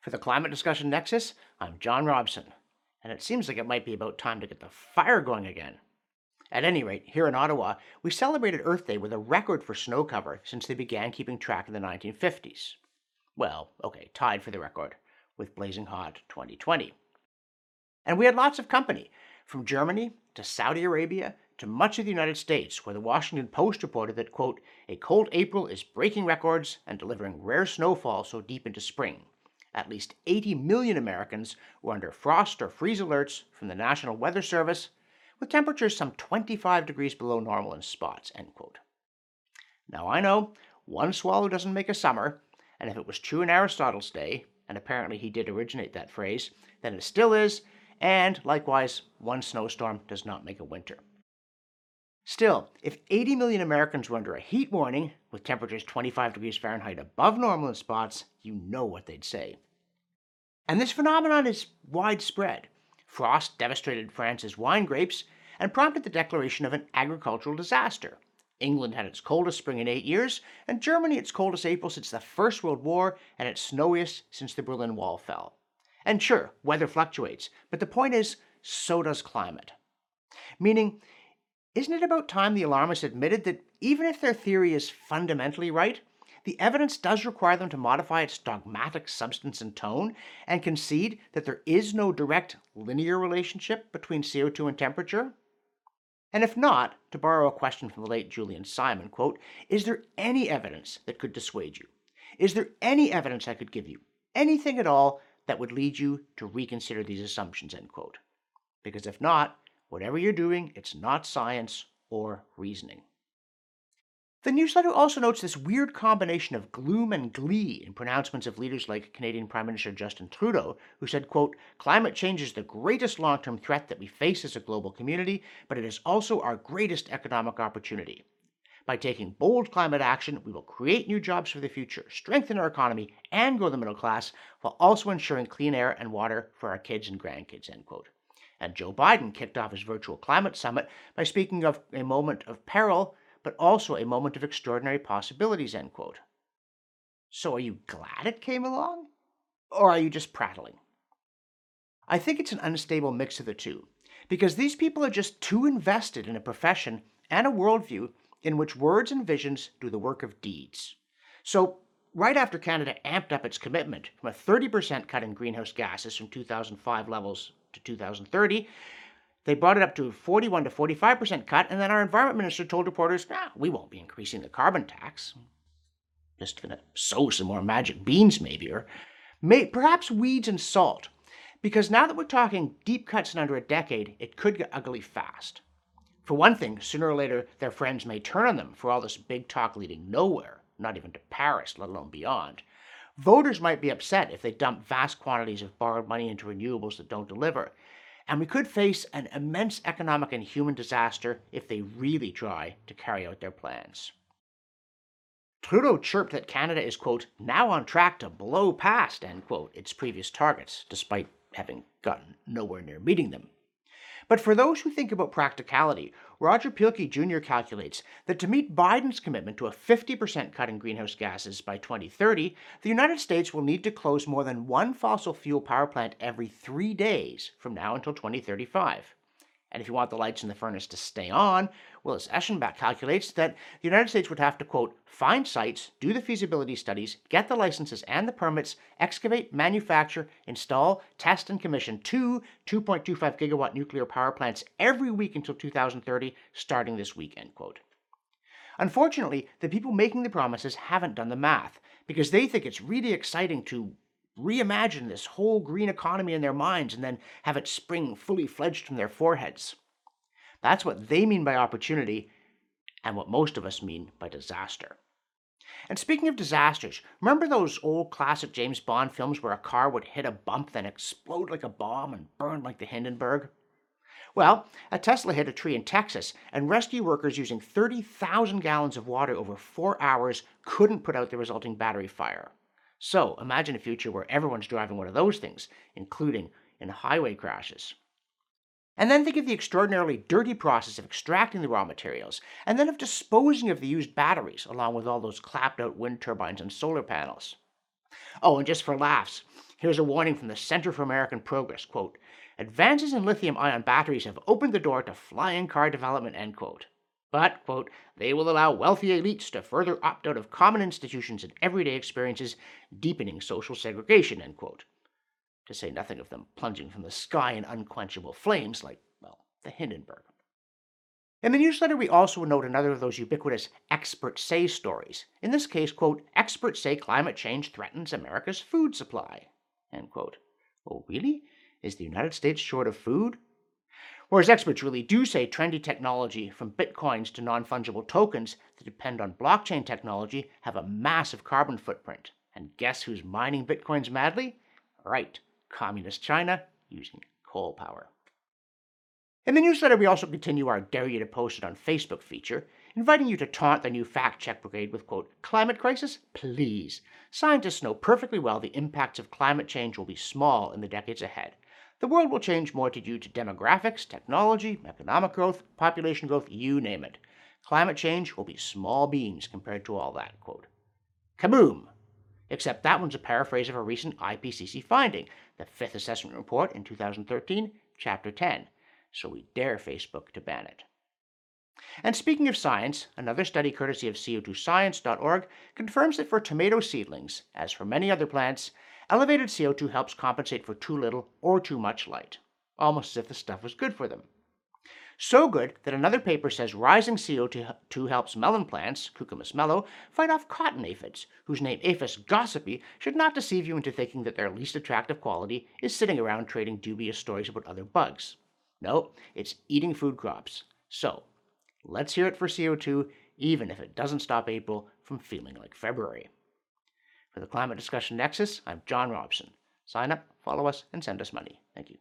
For the Climate Discussion Nexus, I'm John Robson, and it seems like it might be about time to get the fire going again. At any rate, here in Ottawa, we celebrated Earth Day with a record for snow cover since they began keeping track in the 1950s. Well, okay, tied for the record with blazing hot 2020. And we had lots of company, from Germany to Saudi Arabia to much of the United States, where the Washington Post reported that, quote, a cold April is breaking records and delivering rare snowfall so deep into spring. At least 80 million Americans were under frost or freeze alerts from the National Weather Service, with temperatures some 25 degrees below normal in spots, end quote. Now I know, one swallow doesn't make a summer, and if it was true in Aristotle's day, and apparently he did originate that phrase, then it still is, and likewise, one snowstorm does not make a winter. Still, if 80 million Americans were under a heat warning, with temperatures 25 degrees Fahrenheit above normal in spots, you know what they'd say. And this phenomenon is widespread. Frost devastated France's wine grapes and prompted the declaration of an agricultural disaster. England had its coldest spring in 8 years, and Germany its coldest April since the First World War and its snowiest since the Berlin Wall fell. And sure, weather fluctuates, but the point is, so does climate. Meaning, isn't it about time the alarmists admitted that even if their theory is fundamentally right, the evidence does require them to modify its dogmatic substance and tone and concede that there is no direct linear relationship between CO2 and temperature? And if not, to borrow a question from the late Julian Simon, quote, is there any evidence that could dissuade you? Is there any evidence I could give you? Anything at all that would lead you to reconsider these assumptions, end quote. Because if not, whatever you're doing, it's not science or reasoning. The newsletter also notes this weird combination of gloom and glee in pronouncements of leaders like Canadian Prime Minister Justin Trudeau, who said, quote, climate change is the greatest long-term threat that we face as a global community, but it is also our greatest economic opportunity. By taking bold climate action, we will create new jobs for the future, strengthen our economy, and grow the middle class, while also ensuring clean air and water for our kids and grandkids, end quote. And Joe Biden kicked off his virtual climate summit by speaking of a moment of peril, but also a moment of extraordinary possibilities, end quote. So are you glad it came along? Or are you just prattling? I think it's an unstable mix of the two, because these people are just too invested in a profession and a worldview in which words and visions do the work of deeds. So, right after Canada amped up its commitment from a 30% cut in greenhouse gases from 2005 levels to 2030, they brought it up to 41 to 45% cut, and then our environment minister told reporters, nah, we won't be increasing the carbon tax. Just gonna sow some more magic beans, maybe, or perhaps weeds and salt. Because now that we're talking deep cuts in under a decade, it could get ugly fast. For one thing, sooner or later, their friends may turn on them for all this big talk leading nowhere, not even to Paris, let alone beyond. Voters might be upset if they dump vast quantities of borrowed money into renewables that don't deliver, and we could face an immense economic and human disaster if they really try to carry out their plans. Trudeau chirped that Canada is, quote, now on track to blow past, end quote, its previous targets, despite having gotten nowhere near meeting them. But for those who think about practicality, Roger Pielke Jr. calculates that to meet Biden's commitment to a 50% cut in greenhouse gases by 2030, the United States will need to close more than one fossil fuel power plant every 3 days from now until 2035. And if you want the lights in the furnace to stay on, Willis Eschenbach calculates that the United States would have to, quote, find sites, do the feasibility studies, get the licenses and the permits, excavate, manufacture, install, test, and commission 2.25 gigawatt nuclear power plants every week until 2030, starting this week, end quote. Unfortunately, the people making the promises haven't done the math, because they think it's really exciting to reimagine this whole green economy in their minds and then have it spring fully fledged from their foreheads. That's what they mean by opportunity, and what most of us mean by disaster. And speaking of disasters, remember those old classic James Bond films where a car would hit a bump, then explode like a bomb and burn like the Hindenburg? Well, a Tesla hit a tree in Texas, and rescue workers using 30,000 gallons of water over 4 hours couldn't put out the resulting battery fire. So, imagine a future where everyone's driving one of those things, including in highway crashes. And then think of the extraordinarily dirty process of extracting the raw materials, and then of disposing of the used batteries, along with all those clapped out wind turbines and solar panels. Oh, and just for laughs, here's a warning from the Center for American Progress, quote, "Advances in lithium-ion batteries have opened the door to flying car development," end quote. But, quote, "they will allow wealthy elites to further opt out of common institutions and everyday experiences, deepening social segregation," end quote. To say nothing of them plunging from the sky in unquenchable flames like, well, the Hindenburg. In the newsletter, we also note another of those ubiquitous experts say stories. In this case, quote, "Experts say climate change threatens America's food supply," end quote. Oh, really? Is the United States short of food? Whereas experts really do say trendy technology, from bitcoins to non-fungible tokens that depend on blockchain technology, have a massive carbon footprint. And guess who's mining bitcoins madly? Right, communist China, using coal power. In the newsletter, we also continue our Dare You to Post It on Facebook feature, inviting you to taunt the new fact-check brigade with, quote, "Climate crisis? Please. Scientists know perfectly well the impacts of climate change will be small in the decades ahead. The world will change more due to demographics, technology, economic growth, population growth, you name it. Climate change will be small beans compared to all that," quote. Kaboom! Except that one's a paraphrase of a recent IPCC finding, the fifth assessment report in 2013, Chapter 10. So we dare Facebook to ban it. And speaking of science, another study courtesy of CO2Science.org confirms that for tomato seedlings, as for many other plants, elevated CO2 helps compensate for too little or too much light, almost as if the stuff was good for them. So good that another paper says rising CO2 helps melon plants, cucumis melo, fight off cotton aphids, whose name Aphis gossypii should not deceive you into thinking that their least attractive quality is sitting around trading dubious stories about other bugs. No, it's eating food crops. So, let's hear it for CO2, even if it doesn't stop April from feeling like February. For the Climate Discussion Nexus, I'm John Robson. Sign up, follow us, and send us money. Thank you.